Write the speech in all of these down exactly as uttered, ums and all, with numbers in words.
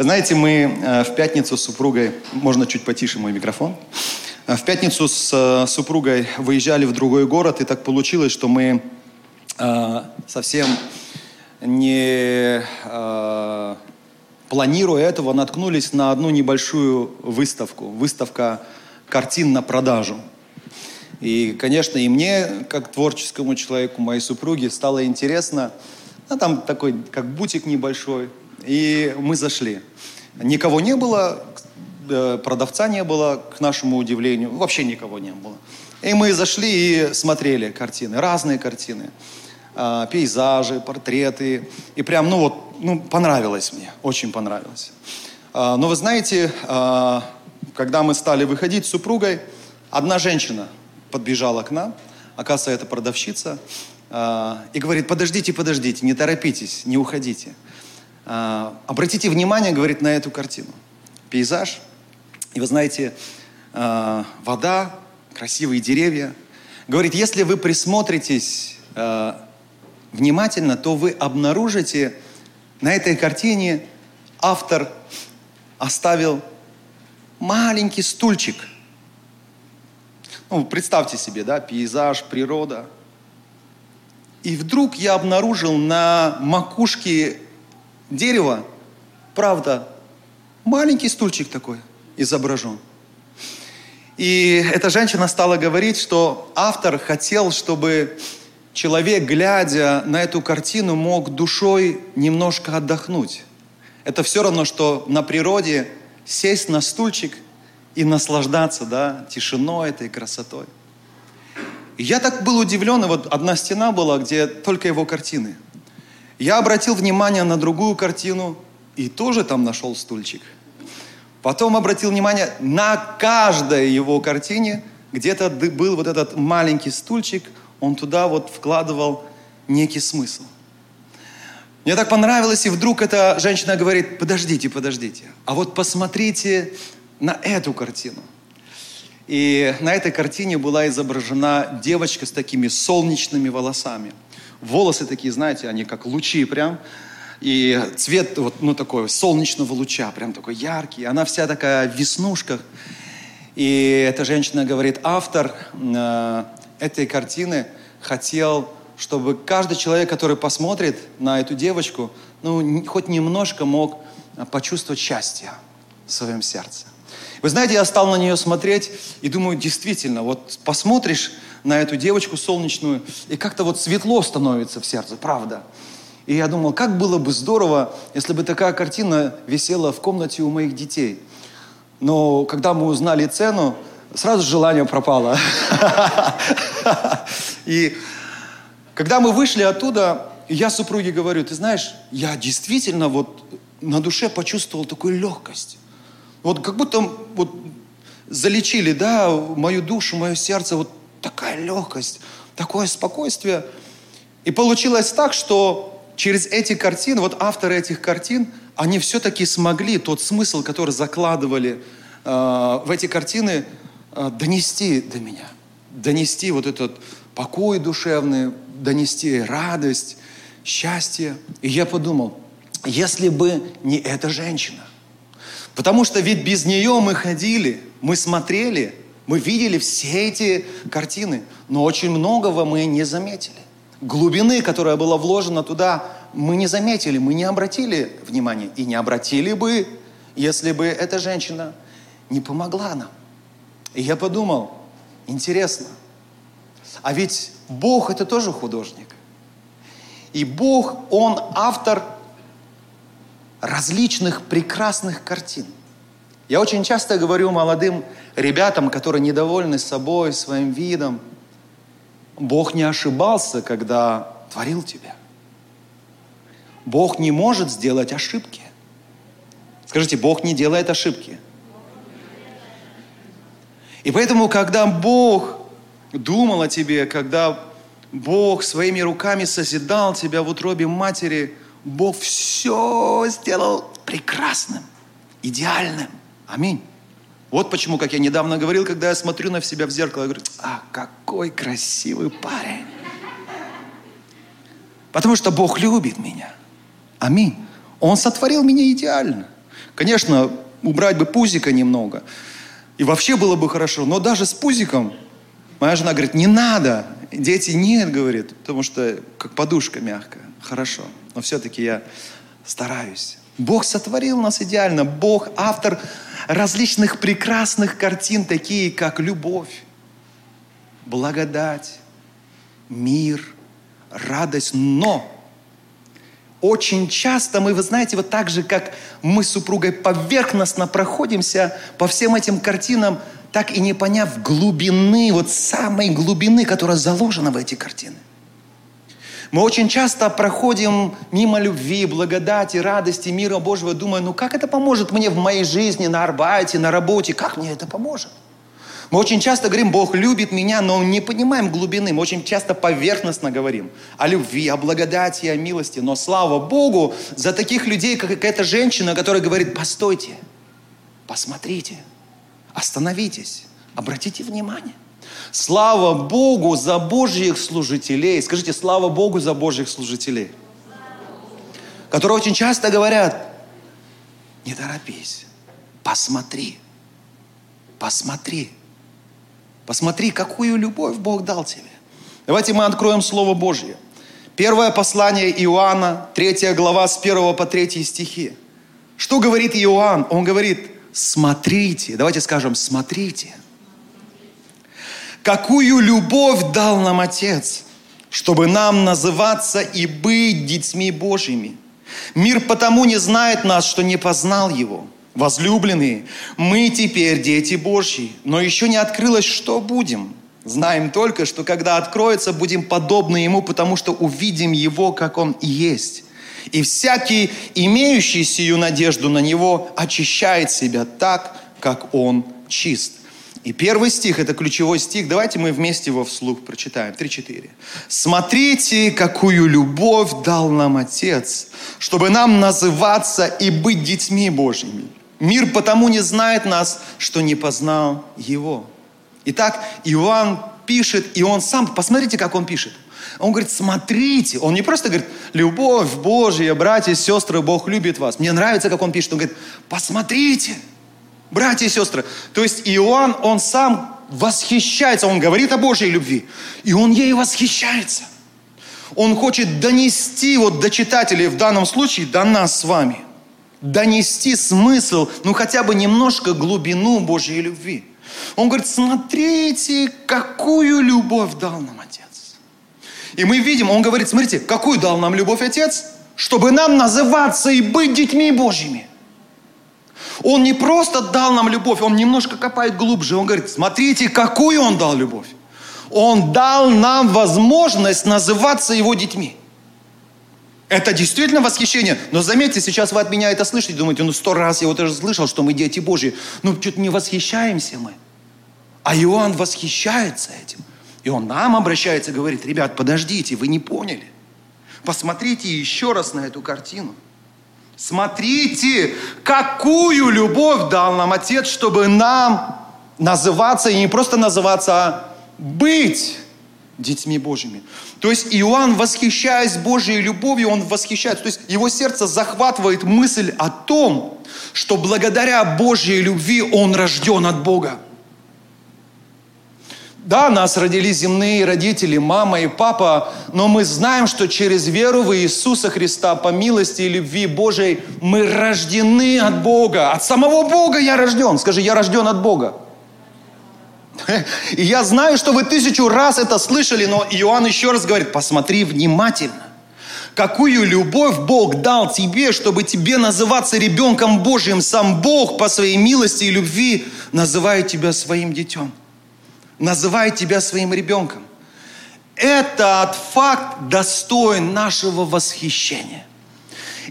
Знаете, мы в пятницу с супругой... Можно чуть потише мой микрофон? В пятницу с супругой выезжали в другой город, и так получилось, что мы совсем не планируя этого, наткнулись на одну небольшую выставку. Выставка картин на продажу. И, конечно, и мне, как творческому человеку, моей супруге, стало интересно. Ну, там такой, как бутик небольшой. И мы зашли. Никого не было, продавца не было, к нашему удивлению. Вообще никого не было. И мы зашли и смотрели картины, разные картины. Пейзажи, портреты. И прям, ну вот, ну, понравилось мне, очень понравилось. Но вы знаете, когда мы стали выходить с супругой, одна женщина подбежала к нам, оказывается, это продавщица, и говорит: подождите, подождите, не торопитесь, не уходите. Обратите внимание, говорит, на эту картину. Пейзаж. И вы знаете, вода, красивые деревья. Говорит, если вы присмотритесь внимательно, то вы обнаружите, на этой картине автор оставил маленький стульчик. Ну, представьте себе, да, пейзаж, природа. И вдруг я обнаружил на макушке дерева, правда, маленький стульчик такой изображен. И эта женщина стала говорить, что автор хотел, чтобы человек, глядя на эту картину, мог душой немножко отдохнуть. Это все равно, что на природе сесть на стульчик и наслаждаться, да, тишиной этой, красотой. И я так был удивлен, и вот одна стена была, где только его картины. Я обратил внимание на другую картину и тоже там нашел стульчик. Потом обратил внимание на каждой его картине, где-то был вот этот маленький стульчик, он туда вот вкладывал некий смысл. Мне так понравилось, и вдруг эта женщина говорит: подождите, подождите, а вот посмотрите на эту картину. И на этой картине была изображена девочка с такими солнечными волосами. Волосы такие, знаете, они как лучи прям. И цвет вот, ну, такой солнечного луча, прям такой яркий. Она вся такая в веснушках. И эта женщина говорит: автор э, этой картины хотел, чтобы каждый человек, который посмотрит на эту девочку, ну, хоть немножко мог почувствовать счастье в своем сердце. Вы знаете, я стал на нее смотреть и думаю, действительно, вот посмотришь на эту девочку солнечную, и как-то вот светло становится в сердце, правда. И я думал, как было бы здорово, если бы такая картина висела в комнате у моих детей. Но когда мы узнали цену, сразу желание пропало. И когда мы вышли оттуда, я супруге говорю: ты знаешь, я действительно вот на душе почувствовал такую легкость. Вот как будто вот залечили, да, мою душу, мое сердце, вот такая легкость, такое спокойствие. И получилось так, что через эти картины, вот авторы этих картин, они все-таки смогли тот смысл, который закладывали э, в эти картины, э, донести до меня. Донести вот этот покой душевный, донести радость, счастье. И я подумал, если бы не эта женщина. Потому что ведь без нее мы ходили, мы смотрели, мы видели все эти картины, но очень многого мы не заметили. Глубины, которая была вложена туда, мы не заметили, мы не обратили внимания. И не обратили бы, если бы эта женщина не помогла нам. И я подумал, интересно, а ведь Бог — это тоже художник. И Бог, Он автор различных прекрасных картин. Я очень часто говорю молодым ребятам, которые недовольны собой, своим видом: Бог не ошибался, когда творил тебя. Бог не может сделать ошибки. Скажите, Бог не делает ошибки. И поэтому, когда Бог думал о тебе, когда Бог своими руками созидал тебя в утробе матери, Бог все сделал прекрасным, идеальным. Аминь. Вот почему, как я недавно говорил, когда я смотрю на себя в зеркало, я говорю: а, какой красивый парень. Потому что Бог любит меня. Аминь. Он сотворил меня идеально. Конечно, убрать бы пузика немного. И вообще было бы хорошо. Но даже с пузиком моя жена говорит, не надо. Дети нет, говорит, потому что как подушка мягкая. Хорошо. Но все-таки я стараюсь. Бог сотворил нас идеально. Бог автор различных прекрасных картин, такие как любовь, благодать, мир, радость. Но очень часто мы, вы знаете, вот так же, как мы с супругой поверхностно проходимся по всем этим картинам, так и не поняв глубины, вот самой глубины, которая заложена в эти картины. Мы очень часто проходим мимо любви, благодати, радости, мира Божьего, думая, ну как это поможет мне в моей жизни, на Арбате, на работе, как мне это поможет? Мы очень часто говорим, Бог любит меня, но не понимаем глубины. Мы очень часто поверхностно говорим о любви, о благодати, о милости. Но слава Богу за таких людей, как эта женщина, которая говорит, постойте, посмотрите, остановитесь, обратите внимание. Слава Богу за Божьих служителей. Скажите, слава Богу за Божьих служителей, которые очень часто говорят, не торопись, посмотри, посмотри. Посмотри, какую любовь Бог дал тебе. Давайте мы откроем Слово Божье. Первое послание Иоанна, третья глава, с первого по третий стихи. Что говорит Иоанн? Он говорит, смотрите. Давайте скажем, смотрите. Какую любовь дал нам Отец, чтобы нам называться и быть детьми Божьими. Мир потому не знает нас, что не познал Его. Возлюбленные, мы теперь дети Божьи, но еще не открылось, что будем. Знаем только, что когда откроется, будем подобны Ему, потому что увидим Его, как Он есть. И всякий, имеющий сию надежду на Него, очищает себя так, как Он чист. И первый стих, это ключевой стих, давайте мы вместе его вслух прочитаем. три-четыре. «Смотрите, какую любовь дал нам Отец, чтобы нам называться и быть детьми Божьими. Мир потому не знает нас, что не познал Его». Итак, Иоанн пишет, и он сам, посмотрите, как он пишет. Он говорит, смотрите. Он не просто говорит, любовь Божья, братья и сестры, Бог любит вас. Мне нравится, как он пишет. Он говорит, посмотрите, братья и сестры. То есть Иоанн, он сам восхищается. Он говорит о Божьей любви. И он ей восхищается. Он хочет донести вот до читателей, в данном случае, до нас с вами. Донести смысл, ну хотя бы немножко глубину Божьей любви. Он говорит, смотрите, какую любовь дал нам Отец. И мы видим, он говорит, смотрите, какую дал нам любовь Отец, чтобы нам называться и быть детьми Божьими. Он не просто дал нам любовь, он немножко копает глубже. Он говорит, смотрите, какую он дал любовь. Он дал нам возможность называться его детьми. Это действительно восхищение. Но заметьте, сейчас вы от меня это слышите, думаете, ну сто раз я вот уже слышал, что мы дети Божьи. Ну, что-то не восхищаемся мы. А Иоанн восхищается этим. И он нам обращается и говорит, ребят, подождите, вы не поняли. Посмотрите еще раз на эту картину. Смотрите, какую любовь дал нам Отец, чтобы нам называться, и не просто называться, а быть детьми Божьими. То есть Иоанн, восхищаясь Божьей любовью, он восхищается. То есть его сердце захватывает мысль о том, что благодаря Божьей любви он рожден от Бога. Да, нас родили земные родители, мама и папа, но мы знаем, что через веру в Иисуса Христа, по милости и любви Божией, мы рождены от Бога. От самого Бога я рожден. Скажи, я рожден от Бога. И я знаю, что вы тысячу раз это слышали, но Иоанн еще раз говорит, посмотри внимательно. Какую любовь Бог дал тебе, чтобы тебе называться ребенком Божьим. Сам Бог по своей милости и любви называет тебя своим детем. Называет тебя своим ребенком. Этот факт достоин нашего восхищения.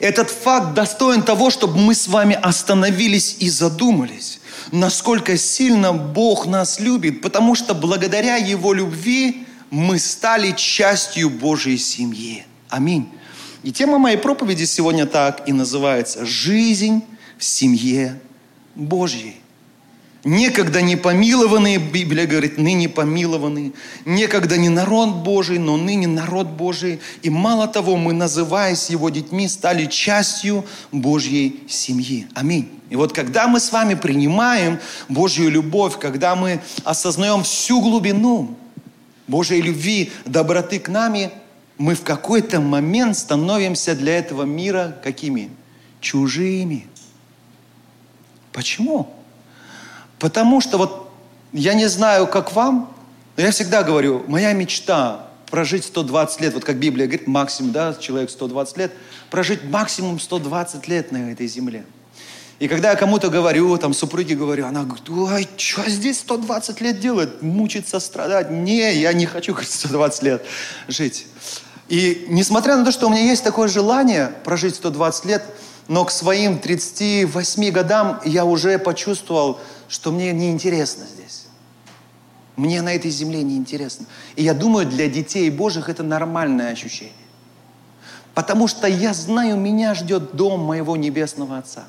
Этот факт достоин того, чтобы мы с вами остановились и задумались, насколько сильно Бог нас любит, потому что благодаря Его любви мы стали частью Божьей семьи. Аминь. И тема моей проповеди сегодня так и называется «Жизнь в семье Божьей». Некогда не помилованные, Библия говорит, ныне помилованные. Некогда не народ Божий, но ныне народ Божий. И мало того, мы, называясь Его детьми, стали частью Божьей семьи. Аминь. И вот когда мы с вами принимаем Божью любовь, когда мы осознаем всю глубину Божьей любви, доброты к нами, мы в какой-то момент становимся для этого мира какими? Чужими. Почему? Потому что вот я не знаю, как вам, но я всегда говорю, моя мечта прожить сто двадцать лет, вот как Библия говорит, максимум, да, человек сто двадцать лет, прожить максимум сто двадцать лет на этой земле. И когда я кому-то говорю, там, супруге говорю, она говорит, ой, что здесь сто двадцать лет делать? Мучиться, страдать? Не, я не хочу, говорит, сто двадцать лет жить. И несмотря на то, что у меня есть такое желание прожить сто двадцать лет, но к своим тридцати восьми годам я уже почувствовал, что мне неинтересно здесь. Мне на этой земле неинтересно. И я думаю, для детей Божьих это нормальное ощущение. Потому что я знаю, меня ждет дом моего небесного Отца.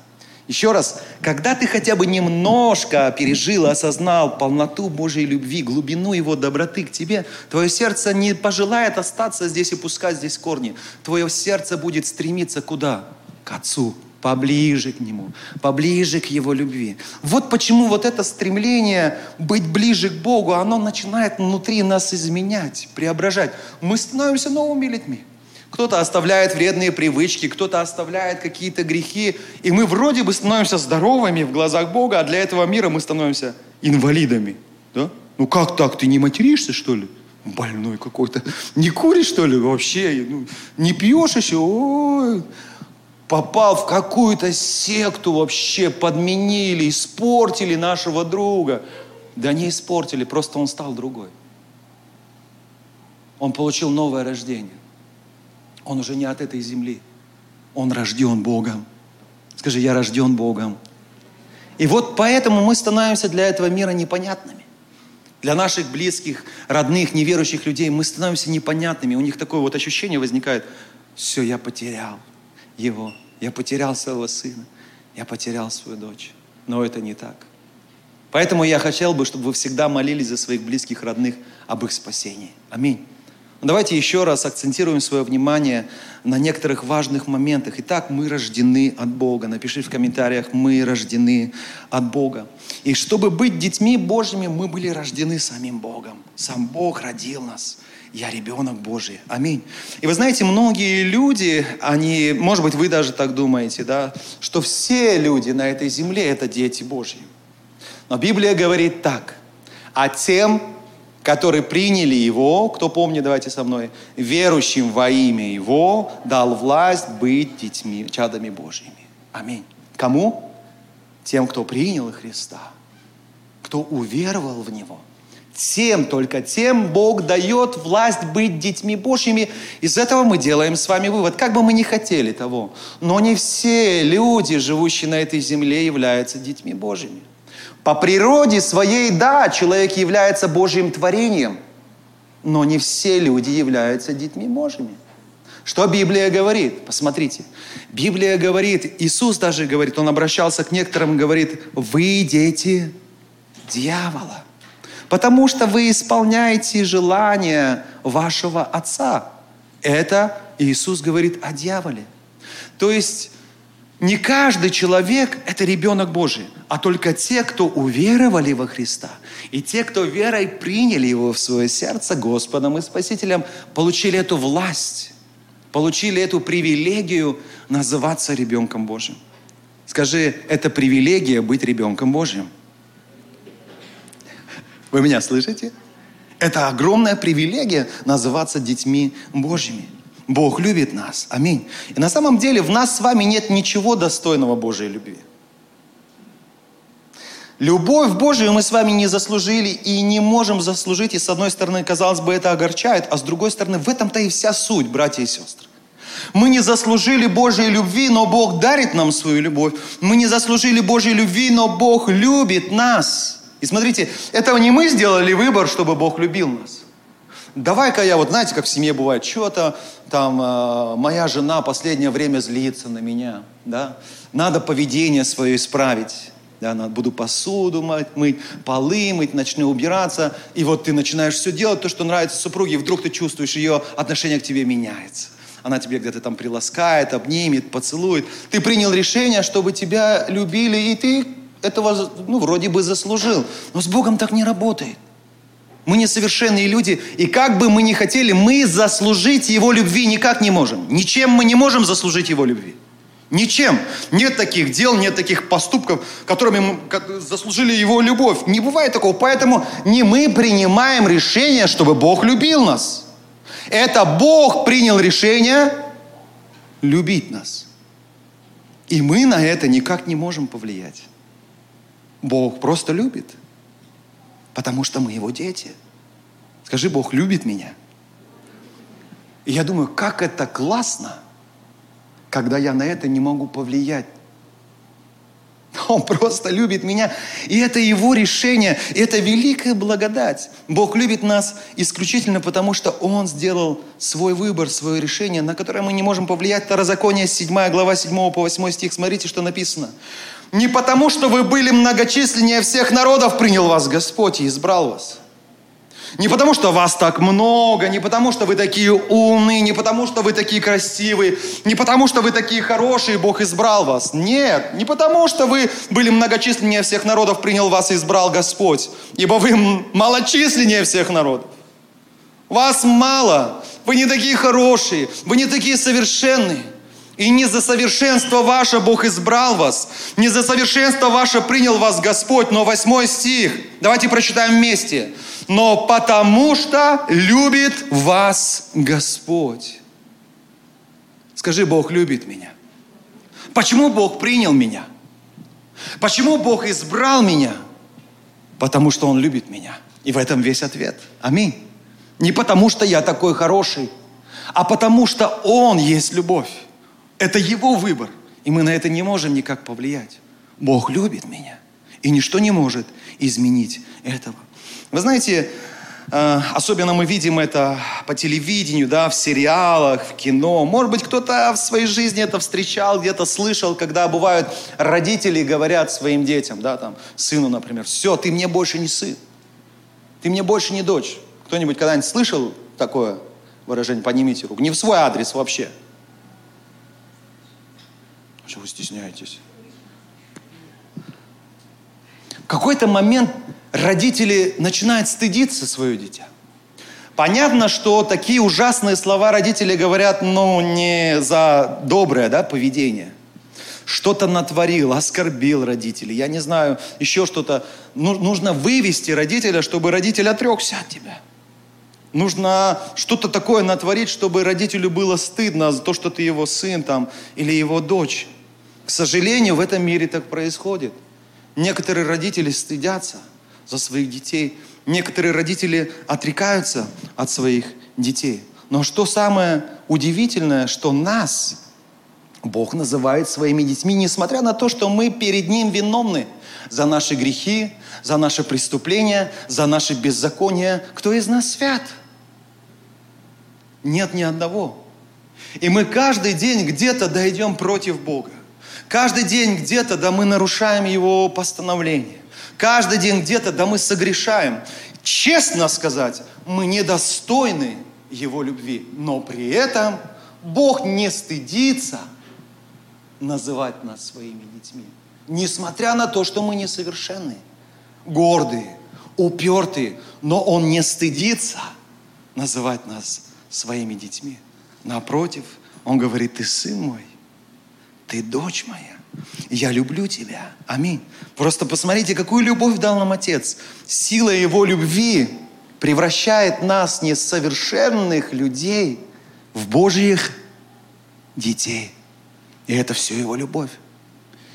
Еще раз, когда ты хотя бы немножко пережил, осознал полноту Божьей любви, глубину Его доброты к тебе, твое сердце не пожелает остаться здесь и пускать здесь корни. Твое сердце будет стремиться куда? К Отцу, поближе к Нему, поближе к Его любви. Вот почему вот это стремление быть ближе к Богу, оно начинает внутри нас изменять, преображать. Мы становимся новыми людьми. Кто-то оставляет вредные привычки, кто-то оставляет какие-то грехи, и мы вроде бы становимся здоровыми в глазах Бога, а для этого мира мы становимся инвалидами. Да? Ну как так? Ты не материшься, что ли? Больной какой-то. Не куришь, что ли? Вообще. Ну, не пьешь еще? Ой... Попал в какую-то секту вообще, подменили, испортили нашего друга. Да не испортили, просто он стал другой. Он получил новое рождение. Он уже не от этой земли. Он рожден Богом. Скажи, я рожден Богом. И вот поэтому мы становимся для этого мира непонятными. Для наших близких, родных, неверующих людей мы становимся непонятными. У них такое вот ощущение возникает. Все, я потерял Его. Я потерял своего сына. Я потерял свою дочь. Но это не так. Поэтому я хотел бы, чтобы вы всегда молились за своих близких, родных, об их спасении. Аминь. Но давайте еще раз акцентируем свое внимание на некоторых важных моментах. Итак, мы рождены от Бога. Напиши в комментариях, мы рождены от Бога. И чтобы быть детьми Божьими, мы были рождены самим Богом. Сам Бог родил нас. Я ребенок Божий. Аминь. И вы знаете, многие люди, они, может быть, вы даже так думаете, да, что все люди на этой земле – это дети Божьи. Но Библия говорит так. А тем, которые приняли Его, кто помнит, давайте со мной, верующим во имя Его, дал власть быть детьми, чадами Божьими. Аминь. Кому? Тем, кто принял Христа, кто уверовал в Него. Тем, только тем Бог дает власть быть детьми Божьими. Из этого мы делаем с вами вывод. Как бы мы ни хотели того, но не все люди, живущие на этой земле, являются детьми Божьими. По природе своей, да, человек является Божьим творением, но не все люди являются детьми Божьими. Что Библия говорит? Посмотрите. Библия говорит, Иисус даже говорит, Он обращался к некоторым, говорит, «Вы дети дьявола». Потому что вы исполняете желания вашего отца. Это Иисус говорит о дьяволе. То есть не каждый человек – это ребенок Божий, а только те, кто уверовали во Христа. И те, кто верой приняли Его в свое сердце Господом и Спасителем, получили эту власть, получили эту привилегию называться ребенком Божьим. Скажи, это привилегия быть ребенком Божьим. Вы меня слышите? Это огромная привилегия называться детьми Божьими. Бог любит нас. Аминь. И на самом деле в нас с вами нет ничего достойного Божьей любви. Любовь Божию мы с вами не заслужили и не можем заслужить. И с одной стороны, казалось бы, это огорчает, а с другой стороны, в этом-то и вся суть, братья и сестры. Мы не заслужили Божьей любви, но Бог дарит нам свою любовь. Мы не заслужили Божьей любви, но Бог любит нас. И смотрите, этого не мы сделали выбор, чтобы Бог любил нас. Давай-ка я, вот знаете, как в семье бывает, что-то там э, моя жена последнее время злится на меня, да? Надо поведение свое исправить. Да, буду посуду мыть, полы мыть, начну убираться. И вот ты начинаешь все делать, то, что нравится супруге, и вдруг ты чувствуешь, ее отношение к тебе меняется. Она тебе где-то там приласкает, обнимет, поцелует. Ты принял решение, чтобы тебя любили, и ты этого, ну, вроде бы заслужил. Но с Богом так не работает. Мы несовершенные люди, и как бы мы ни хотели, мы заслужить Его любви никак не можем. Ничем мы не можем заслужить Его любви. Ничем. Нет таких дел, нет таких поступков, которыми мы заслужили Его любовь. Не бывает такого. Поэтому не мы принимаем решение, чтобы Бог любил нас. Это Бог принял решение любить нас. И мы на это никак не можем повлиять. Бог просто любит, потому что мы Его дети. Скажи, Бог любит меня. И я думаю, как это классно, когда я на это не могу повлиять. Он просто любит меня. И это Его решение, и это великая благодать. Бог любит нас исключительно потому, что Он сделал свой выбор, свое решение, на которое мы не можем повлиять. Второзаконие, седьмая глава, с седьмого по восьмой стих. Смотрите, что написано. «Не потому, что вы были многочисленнее всех народов, принял вас Господь и избрал вас. Не потому, что вас так много, не потому, что вы такие умные, не потому, что вы такие красивые, не потому, что вы такие хорошие, Бог избрал вас. Нет, не потому, что вы были многочисленнее всех народов, принял вас и избрал Господь, ибо вы малочисленнее всех народов. Вас мало, вы не такие хорошие, вы не такие совершенные. И не за совершенство ваше Бог избрал вас, не за совершенство ваше принял вас Господь». Но восьмой стих, давайте прочитаем вместе. «Но потому что любит вас Господь». Скажи, Бог любит меня. Почему Бог принял меня? Почему Бог избрал меня? Потому что Он любит меня. И в этом весь ответ. Аминь. Не потому что я такой хороший, а потому что Он есть любовь. Это Его выбор, и мы на это не можем никак повлиять. Бог любит меня, и ничто не может изменить этого. Вы знаете, особенно мы видим это по телевидению, да, в сериалах, в кино. Может быть, кто-то в своей жизни это встречал, где-то слышал, когда бывают родители говорят своим детям, да, там, сыну, например, «Все, ты мне больше не сын, ты мне больше не дочь». Кто-нибудь когда-нибудь слышал такое выражение? Поднимите руку. Не в свой адрес вообще. Чего вы стесняетесь? В какой-то момент родители начинают стыдиться свое дитя. Понятно, что такие ужасные слова родители говорят, ну, не за доброе, да, поведение. Что-то натворил, оскорбил родителей, я не знаю, еще что-то. Ну, нужно вывести родителя, чтобы родитель отрекся от тебя. Нужно что-то такое натворить, чтобы родителю было стыдно за то, что ты его сын там, или его дочь. К сожалению, в этом мире так происходит. Некоторые родители стыдятся за своих детей. Некоторые родители отрекаются от своих детей. Но что самое удивительное, что нас Бог называет своими детьми, несмотря на то, что мы перед Ним виновны за наши грехи, за наши преступления, за наши беззакония. Кто из нас свят? Нет ни одного. И мы каждый день где-то дойдем против Бога. Каждый день где-то, да, мы нарушаем Его постановление. Каждый день где-то, да, мы согрешаем. Честно сказать, мы недостойны Его любви. Но при этом Бог не стыдится называть нас своими детьми. Несмотря на то, что мы несовершенны, гордые, упертые, но Он не стыдится называть нас своими детьми. Напротив, Он говорит, ты сын мой, ты дочь моя, я люблю тебя. Аминь. Просто посмотрите, какую любовь дал нам Отец. Сила Его любви превращает нас, несовершенных людей, в Божьих детей. И это все Его любовь.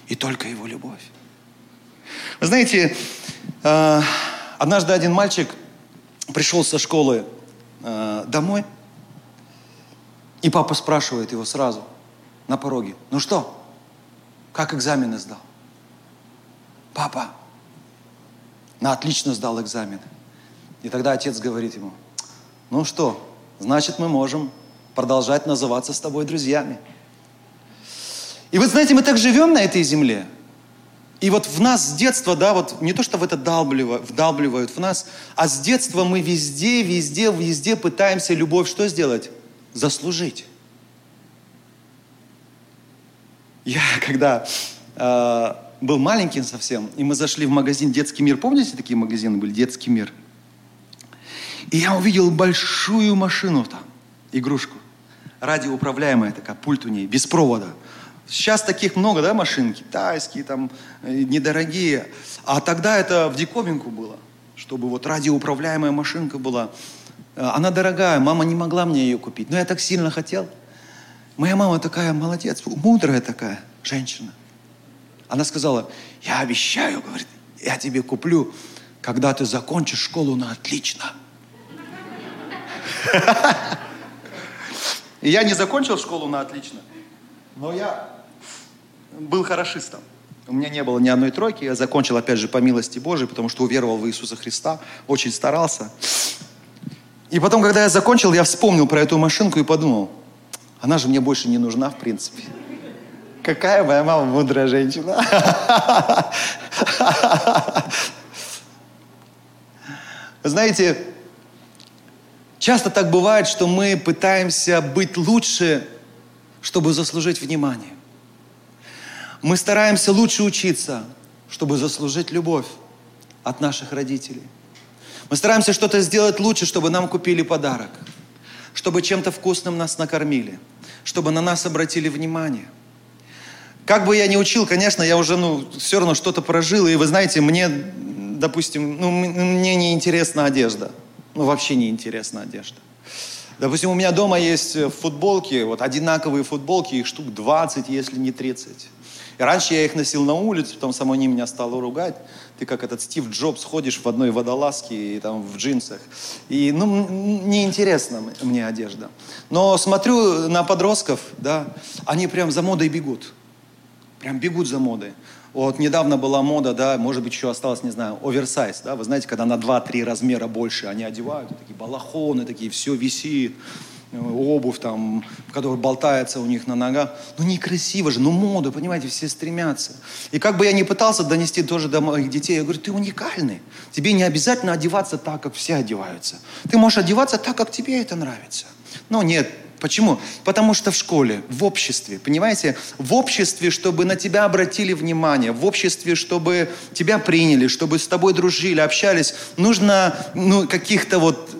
И только Его любовь. Вы знаете, однажды один мальчик пришел со школы домой, и папа спрашивает его сразу на пороге, ну что, как экзамены сдал? Папа, на отлично сдал экзамены. И тогда отец говорит ему, ну что, значит мы можем продолжать называться с тобой друзьями. И вот, знаете, мы так живем на этой земле. И вот в нас с детства, да, вот не то, что в это вдалбливают, вдалбливают в нас, а с детства мы везде, везде, везде пытаемся любовь что сделать? Заслужить. Я когда э, был маленьким совсем, и мы зашли в магазин «Детский мир». Помните, такие магазины были? «Детский мир». И я увидел большую машину там, игрушку. Радиоуправляемая такая, пульт у ней, без провода. Сейчас таких много, да, машин? Китайские, там, недорогие. А тогда это в диковинку было, чтобы вот радиоуправляемая машинка была. Она дорогая, мама не могла мне ее купить. Но я так сильно хотел. Моя мама такая молодец, мудрая такая женщина. Она сказала, я обещаю, говорит, я тебе куплю, когда ты закончишь школу на отлично. И я не закончил школу на отлично, но я был хорошистом. У меня не было ни одной тройки. Я закончил, опять же, по милости Божией, потому что уверовал в Иисуса Христа, очень старался. И потом, когда я закончил, я вспомнил про эту машинку и подумал, она же мне больше не нужна, в принципе. Какая моя мама мудрая женщина. Знаете, часто так бывает, что мы пытаемся быть лучше, чтобы заслужить внимание. Мы стараемся лучше учиться, чтобы заслужить любовь от наших родителей. Мы стараемся что-то сделать лучше, чтобы нам купили подарок, чтобы чем-то вкусным нас накормили, чтобы на нас обратили внимание. Как бы я ни учил, конечно, я уже, ну, все равно что-то прожил, и вы знаете, мне, допустим, ну, мне не интересна одежда. Ну, вообще не интересна одежда. Допустим, у меня дома есть футболки, вот одинаковые футболки, их штук двадцать, если не тридцать. И раньше я их носил на улицу, потом сама не меня стала ругать. Ты как этот Стив Джобс ходишь в одной водолазке и там в джинсах. И, ну, неинтересна мне одежда. Но смотрю на подростков, да, они прям за модой бегут. Прям бегут за модой. Вот недавно была мода, да, может быть, еще осталось, не знаю, оверсайз, да, вы знаете, когда на два-три размера больше они одевают, такие балахоны, такие, все висит, обувь там, которая болтается у них на ногах. Ну, некрасиво же, ну, мода, понимаете, все стремятся. И как бы я ни пытался донести тоже до моих детей, я говорю, ты уникальный, тебе не обязательно одеваться так, как все одеваются. Ты можешь одеваться так, как тебе это нравится. Ну, нет. Почему? Потому что в школе, в обществе, понимаете? В обществе, чтобы на тебя обратили внимание, в обществе, чтобы тебя приняли, чтобы с тобой дружили, общались, нужно, ну, каких-то вот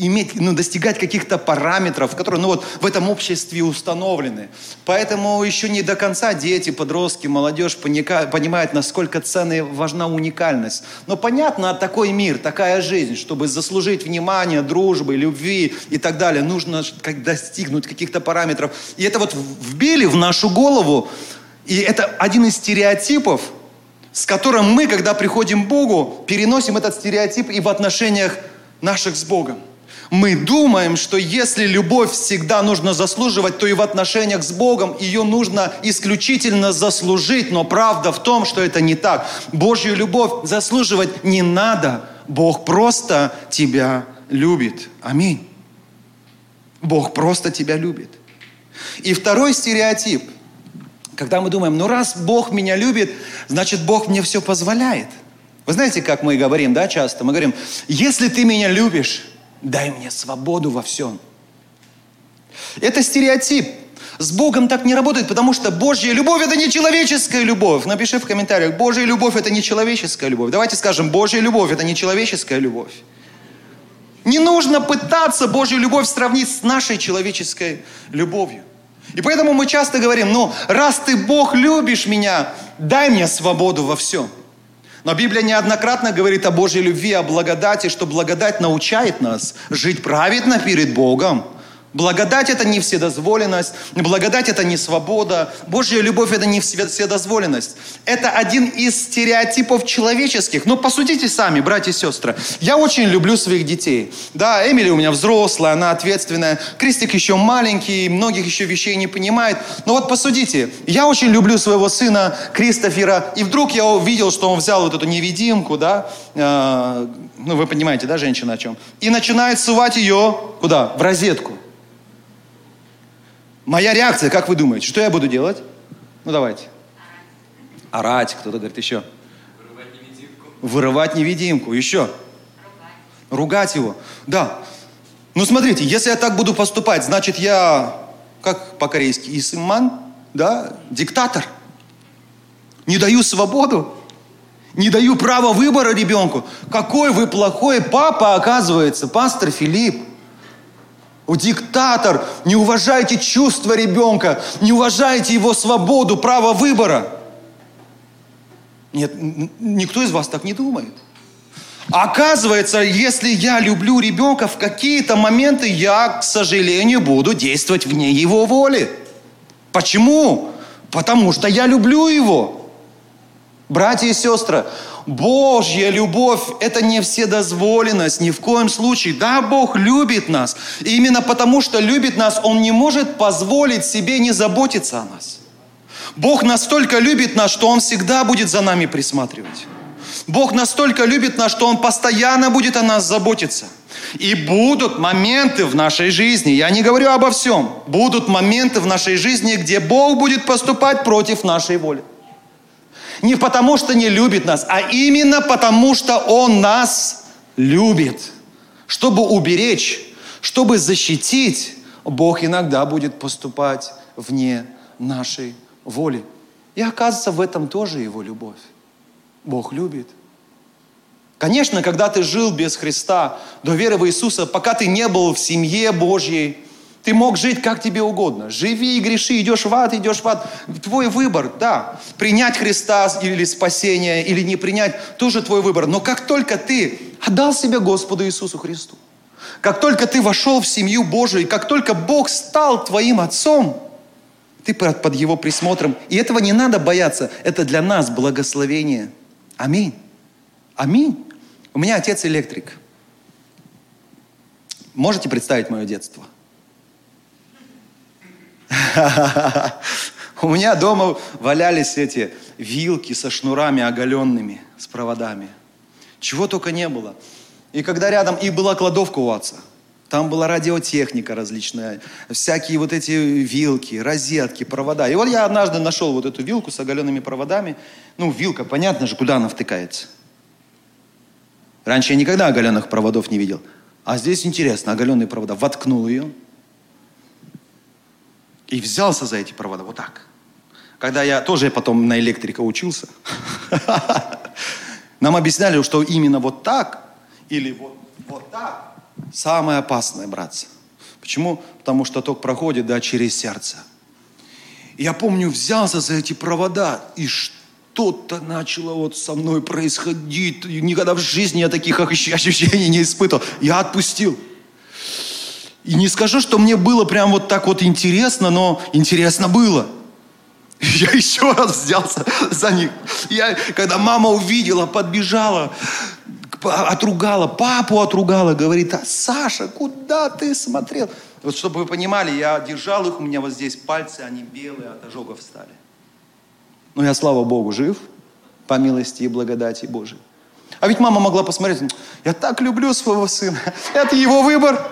иметь, ну, достигать каких-то параметров, которые, ну, вот в этом обществе установлены. Поэтому еще не до конца дети, подростки, молодежь поника- понимают, насколько ценна и важна уникальность. Но понятно, такой мир, такая жизнь, чтобы заслужить внимание, дружбы, любви и так далее, нужно достигать каких-то параметров. И это вот вбили в нашу голову. И это один из стереотипов, с которым мы, когда приходим к Богу, переносим этот стереотип и в отношениях наших с Богом. Мы думаем, что если любовь всегда нужно заслуживать, то и в отношениях с Богом ее нужно исключительно заслужить. Но правда в том, что это не так. Божью любовь заслуживать не надо. Бог просто тебя любит. Аминь. Бог просто тебя любит. И второй стереотип, когда мы думаем, ну раз Бог меня любит, значит Бог мне все позволяет. Вы знаете, как мы говорим, да, часто? Мы говорим, если ты меня любишь, дай мне свободу во всем. Это стереотип. С Богом так не работает, потому что Божья любовь – это не человеческая любовь. Напиши в комментариях, Божья любовь – это не человеческая любовь. Давайте скажем, Божья любовь – это не человеческая любовь. Не нужно пытаться Божью любовь сравнить с нашей человеческой любовью. И поэтому мы часто говорим, ну, раз ты, Бог, любишь меня, дай мне свободу во всем. Но Библия неоднократно говорит о Божьей любви, о благодати, что благодать научает нас жить праведно перед Богом. Благодать – это не вседозволенность, благодать – это не свобода, Божья любовь – это не вседозволенность. Это один из стереотипов человеческих. Но посудите сами, братья и сестры. Я очень люблю своих детей. Да, Эмили у меня взрослая, она ответственная, Кристик еще маленький, многих еще вещей не понимает. Но вот посудите, я очень люблю своего сына Кристофера, и вдруг я увидел, что он взял вот эту невидимку, да, э, ну вы понимаете, да, женщина о чем, и начинает сувать ее куда? В розетку. Моя реакция, как вы думаете, что я буду делать? Ну, давайте. орать, кто-то говорит еще. Вырывать невидимку. Вырывать невидимку. Еще. Ругать. Ругать его. Да. Ну, смотрите, если я так буду поступать, значит, я, как по-корейски, исымман, да, диктатор. Не даю свободу. Не даю права выбора ребенку. Какой вы плохой папа, оказывается, пастор Филипп. Диктатор. Не уважайте чувства ребенка. Не уважайте его свободу, право выбора. Нет, никто из вас так не думает. Оказывается, если я люблю ребенка, в какие-то моменты я, к сожалению, буду действовать вне его воли. Почему? Потому что я люблю его. Братья и сестры, Божья любовь – это не вседозволенность, ни в коем случае. Да, Бог любит нас. И именно потому, что любит нас, Он не может позволить себе не заботиться о нас. Бог настолько любит нас, что Он всегда будет за нами присматривать. Бог настолько любит нас, что Он постоянно будет о нас заботиться. И будут моменты в нашей жизни, я не говорю обо всем, будут моменты в нашей жизни, где Бог будет поступать против нашей воли. Не потому, что не любит нас, а именно потому, что Он нас любит. Чтобы уберечь, чтобы защитить, Бог иногда будет поступать вне нашей воли. И оказывается, в этом тоже Его любовь. Бог любит. Конечно, когда ты жил без Христа, до веры в Иисуса, пока ты не был в семье Божьей, ты мог жить как тебе угодно. Живи и греши, идешь в ад, идешь в ад. Твой выбор, да. Принять Христа или спасение, или не принять, тоже твой выбор. Но как только ты отдал себя Господу Иисусу Христу, как только ты вошел в семью Божию, как только Бог стал твоим отцом, ты под Его присмотром. И этого не надо бояться. Это для нас благословение. Аминь. Аминь. У меня отец электрик. Можете представить мое детство? У меня дома валялись эти вилки со шнурами оголенными, с проводами. Чего только не было. И когда рядом, и была кладовка у отца, там была радиотехника различная, всякие вот эти вилки, розетки, провода. И вот я однажды нашел вот эту вилку с оголенными проводами. Ну, вилка, понятно же, куда она втыкается. Раньше я никогда оголенных проводов не видел. А здесь интересно, оголенные провода. Воткнул ее. И взялся за эти провода вот так. Когда я тоже потом на электрика учился, нам объясняли, что именно вот так или вот, вот так самое опасное, братцы. Почему? Потому что ток проходит, да, через сердце. Я помню, взялся за эти провода, и что-то начало вот со мной происходить. Никогда в жизни я таких ощущений не испытывал. Я отпустил. И не скажу, что мне было прям вот так вот интересно, но интересно было. Я еще раз взялся за них. Я, когда мама увидела, подбежала, отругала, папу отругала, говорит: а, Саша, куда ты смотрел? Вот чтобы вы понимали, я держал их, у меня вот здесь пальцы, они белые, от ожогов стали. Но я, слава Богу, жив, по милости и благодати Божией. А ведь мама могла посмотреть: я так люблю своего сына, это его выбор.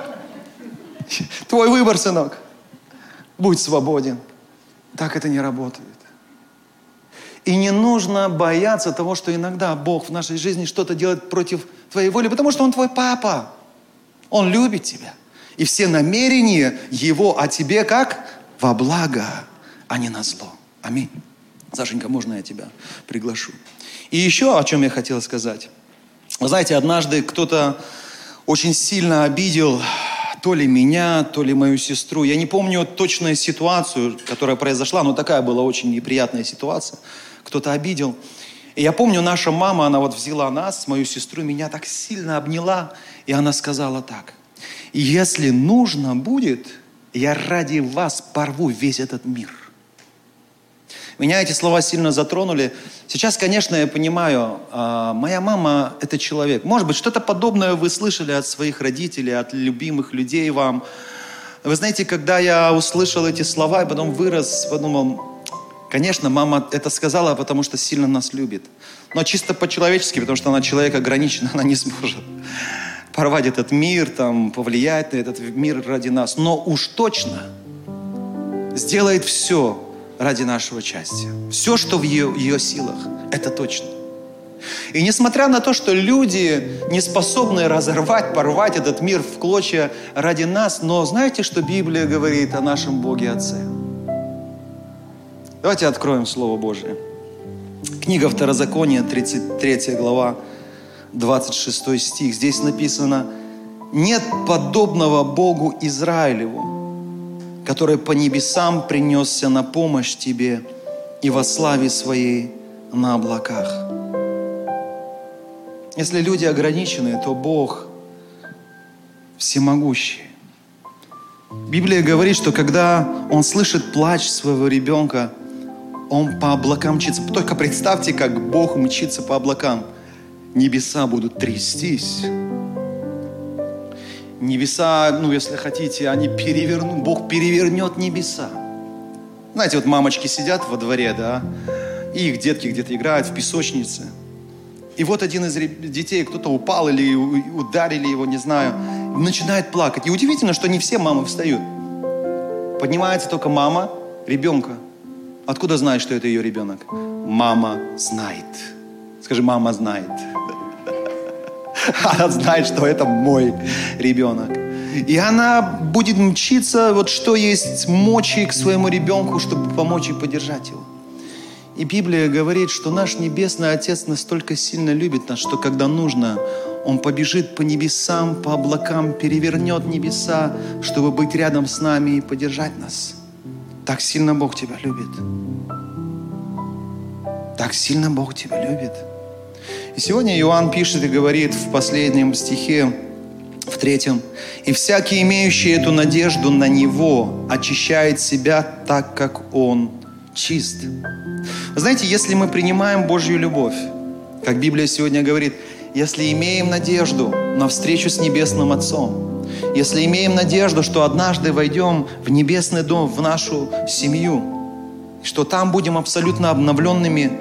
Твой выбор, сынок. Будь свободен. Так это не работает. И не нужно бояться того, что иногда Бог в нашей жизни что-то делает против твоей воли, потому что Он твой папа. Он любит тебя. И все намерения Его о тебе как? Во благо, а не на зло. Аминь. Сашенька, можно я тебя приглашу? И еще о чем я хотел сказать. Вы знаете, однажды кто-то очень сильно обидел... то ли меня, то ли мою сестру. Я не помню точную ситуацию, которая произошла, но такая была очень неприятная ситуация. Кто-то обидел. И я помню, наша мама, она вот взяла нас, мою сестру, меня так сильно обняла, и она сказала так: если нужно будет, я ради вас порву весь этот мир. Меня эти слова сильно затронули. Сейчас, конечно, я понимаю, моя мама – это человек. Может быть, что-то подобное вы слышали от своих родителей, от любимых людей вам. Вы знаете, когда я услышал эти слова и потом вырос, подумал, конечно, мама это сказала, потому что сильно нас любит. Но чисто по-человечески, потому что она человек ограничена, она не сможет порвать этот мир, там, повлиять на этот мир ради нас. Но уж точно сделает все, ради нашего счастья. Все, что в ее, ее силах, это точно. И несмотря на то, что люди не способны разорвать, порвать этот мир в клочья ради нас, но знаете, что Библия говорит о нашем Боге Отце? Давайте откроем Слово Божие. Книга Второзакония, тридцать третья глава, двадцать шестой стих. Здесь написано: «Нет подобного Богу Израилеву, который по небесам принесся на помощь тебе и во славе своей на облаках». Если люди ограничены, то Бог всемогущий. Библия говорит, что когда Он слышит плач своего ребенка, Он по облакам мчится. Только представьте, как Бог мчится по облакам. Небеса будут трястись. Небеса, ну, если хотите, они перевернут. Бог перевернет небеса. Знаете, вот мамочки сидят во дворе, да, и их детки где-то играют в песочнице. И вот один из детей, кто-то упал или ударили его, не знаю, начинает плакать. И удивительно, что не все мамы встают. Поднимается только мама ребенка. Откуда знает, что это ее ребенок? Мама знает. Скажи, мама знает. Она знает, что это мой ребенок. И она будет мчиться, вот что есть мочи, к своему ребенку, чтобы помочь и поддержать его. И Библия говорит, что наш Небесный Отец настолько сильно любит нас, что когда нужно, Он побежит по небесам, по облакам, перевернет небеса, чтобы быть рядом с нами и поддержать нас. Так сильно Бог тебя любит. Так сильно Бог тебя любит. И сегодня Иоанн пишет и говорит в последнем стихе, в третьем: «И всякий, имеющий эту надежду на Него, очищает себя так, как Он чист». Знаете, если мы принимаем Божью любовь, как Библия сегодня говорит, если имеем надежду на встречу с Небесным Отцом, если имеем надежду, что однажды войдем в Небесный дом, в нашу семью, что там будем абсолютно обновленными,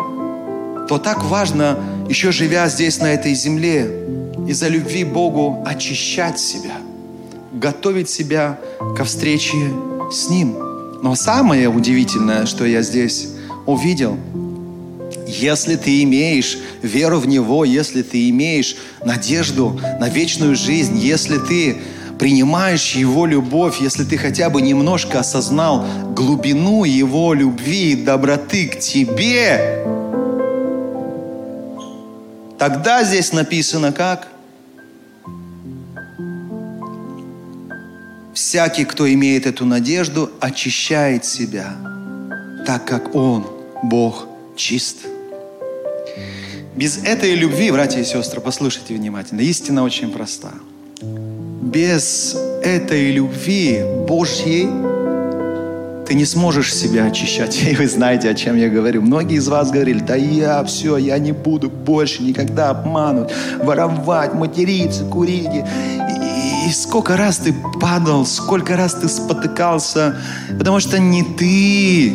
то так важно, еще живя здесь, на этой земле, из-за любви Богу очищать себя, готовить себя ко встрече с Ним. Но самое удивительное, что я здесь увидел, если ты имеешь веру в Него, если ты имеешь надежду на вечную жизнь, если ты принимаешь Его любовь, если ты хотя бы немножко осознал глубину Его любви и доброты к тебе, тогда здесь написано как? «Всякий, кто имеет эту надежду, очищает себя, так как Он, Бог, чист». Без этой любви, братья и сестры, послушайте внимательно, истина очень проста. Без этой любви Божьей ты не сможешь себя очищать. И вы знаете, о чем я говорю. Многие из вас говорили: да я все, я не буду больше никогда обманывать, воровать, материться, курить. И сколько раз ты падал, сколько раз ты спотыкался, потому что не ты.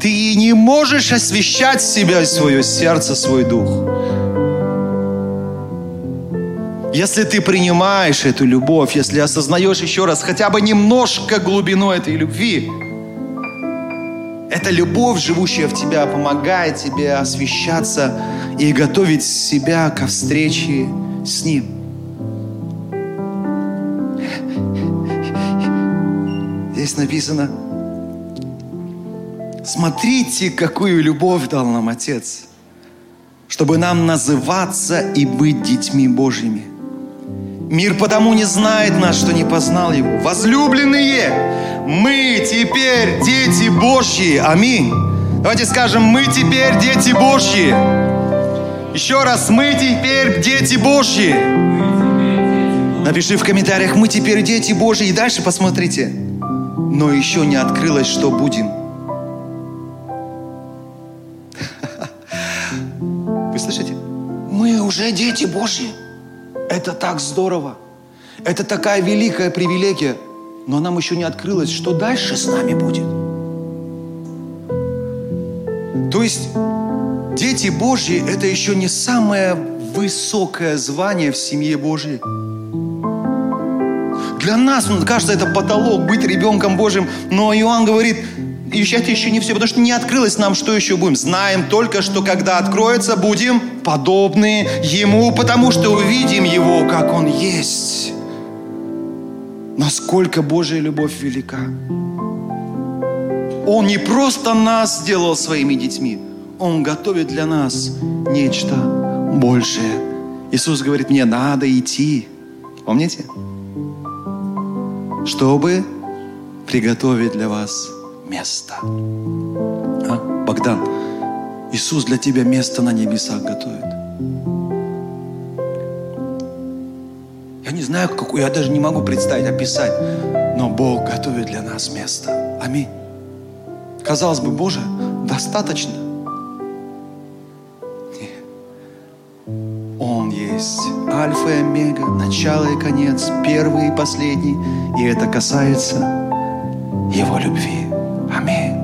Ты не можешь освещать себя, свое сердце, свой дух. Если ты принимаешь эту любовь, если осознаешь еще раз хотя бы немножко глубину этой любви, эта любовь, живущая в тебя, помогает тебе освещаться и готовить себя ко встрече с Ним. Здесь написано: смотрите, какую любовь дал нам Отец, чтобы нам называться и быть детьми Божьими. Мир потому не знает нас, что не познал Его. Возлюбленные, мы теперь дети Божьи. Аминь. Давайте скажем: мы теперь дети Божьи. Еще раз: мы теперь дети Божьи. Напиши в комментариях: мы теперь дети Божьи. И дальше посмотрите: но еще не открылось, что будем. Вы слышите? Мы уже дети Божьи. Это так здорово. Это такая великая привилегия. Но нам еще не открылось, что дальше с нами будет. То есть дети Божьи — это еще не самое высокое звание в семье Божьей. Для нас, кажется, это потолок — быть ребенком Божьим. Но Иоанн говорит: И это еще не все, потому что не открылось нам, что еще будем. Знаем только, что когда откроется, будем подобны Ему, потому что увидим Его, как Он есть. Насколько Божья любовь велика. Он не просто нас сделал своими детьми. Он готовит для нас нечто большее. Иисус говорит: мне надо идти. Помните? Чтобы приготовить для вас место. А? Богдан, Иисус для тебя место на небесах готовит. Я не знаю, какую, я даже не могу представить, описать, но Бог готовит для нас место. Аминь. Казалось бы, Боже, достаточно. Он есть Альфа и Омега, начало и конец, первый и последний. И это касается Его любви. Аминь.